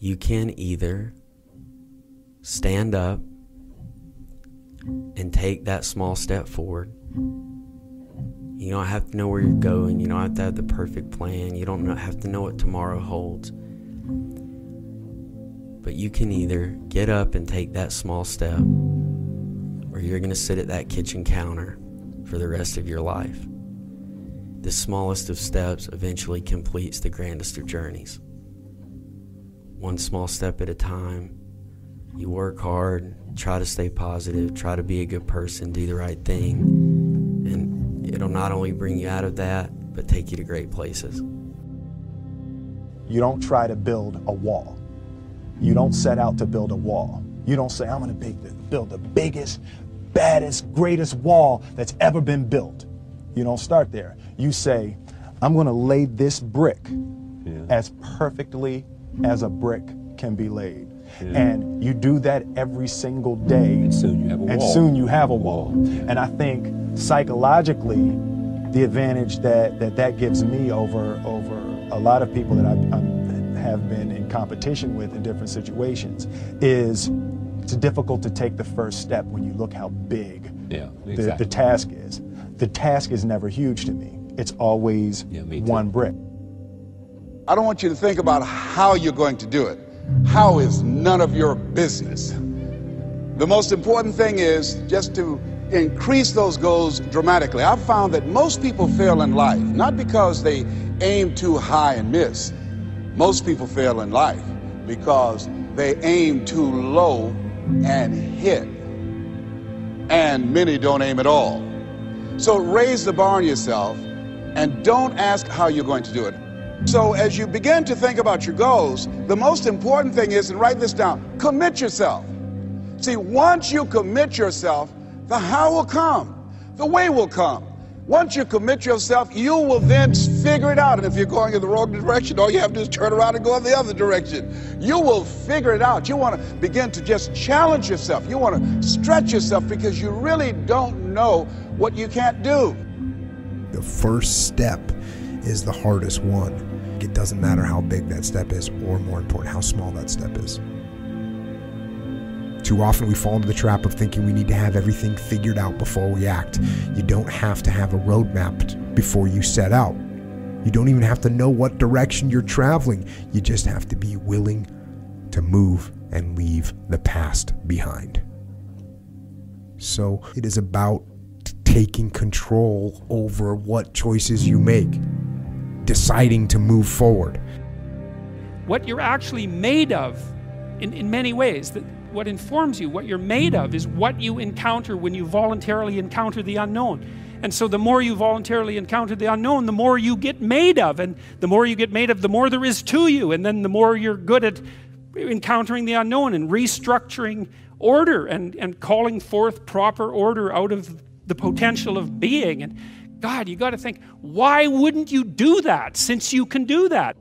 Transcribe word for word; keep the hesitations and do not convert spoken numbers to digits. you can either stand up and take that small step forward. You don't have to know where you're going. You don't have to have the perfect plan. You don't have to know what tomorrow holds. But you can either get up and take that small step, or you're going to sit at that kitchen counter for the rest of your life. The smallest of steps eventually completes the grandest of journeys. One small step at a time. You work hard, try to stay positive, try to be a good person, do the right thing, and it'll not only bring you out of that, but take you to great places. You don't try to build a wall. You don't set out to build a wall. You don't say, I'm going to build the biggest, baddest, greatest wall that's ever been built. You don't start there. You say, I'm going to lay this brick yeah. as perfectly as a brick can be laid. Yeah. And you do that every single day. And soon you have a wall. And soon you have a wall. Yeah. And I think psychologically, the advantage that that, that gives me over, over a lot of people that I, I'm have been in competition with in different situations is it's difficult to take the first step when you look how big yeah, exactly. the, the task is. The task is never huge to me. It's always yeah, me one brick. I don't want you to think about how you're going to do it. How is none of your business. The most important thing is just to increase those goals dramatically. I've found that most people fail in life, not because they aim too high and miss. Most people fail in life because they aim too low and hit, and many don't aim at all. So raise the bar on yourself and don't ask how you're going to do it. So as you begin to think about your goals, the most important thing is, and write this down, commit yourself. See, once you commit yourself, the how will come, the way will come. Once you commit yourself, you will then figure it out. And if you're going in the wrong direction, all you have to do is turn around and go in the other direction. You will figure it out. You want to begin to just challenge yourself. You want to stretch yourself because you really don't know what you can't do. The first step is the hardest one. It doesn't matter how big that step is, or more important, how small that step is. Too often we fall into the trap of thinking we need to have everything figured out before we act. You don't have to have a roadmap before you set out. You don't even have to know what direction you're traveling. You just have to be willing to move and leave the past behind. So it is about taking control over what choices you make, deciding to move forward. What you're actually made of in, in many ways, that what informs you, what you're made of, is what you encounter when you voluntarily encounter the unknown. And so the more you voluntarily encounter the unknown, the more you get made of. And the more you get made of, the more there is to you. And then the more you're good at encountering the unknown and restructuring order and, and calling forth proper order out of the potential of being. And God, you got to think, why wouldn't you do that since you can do that?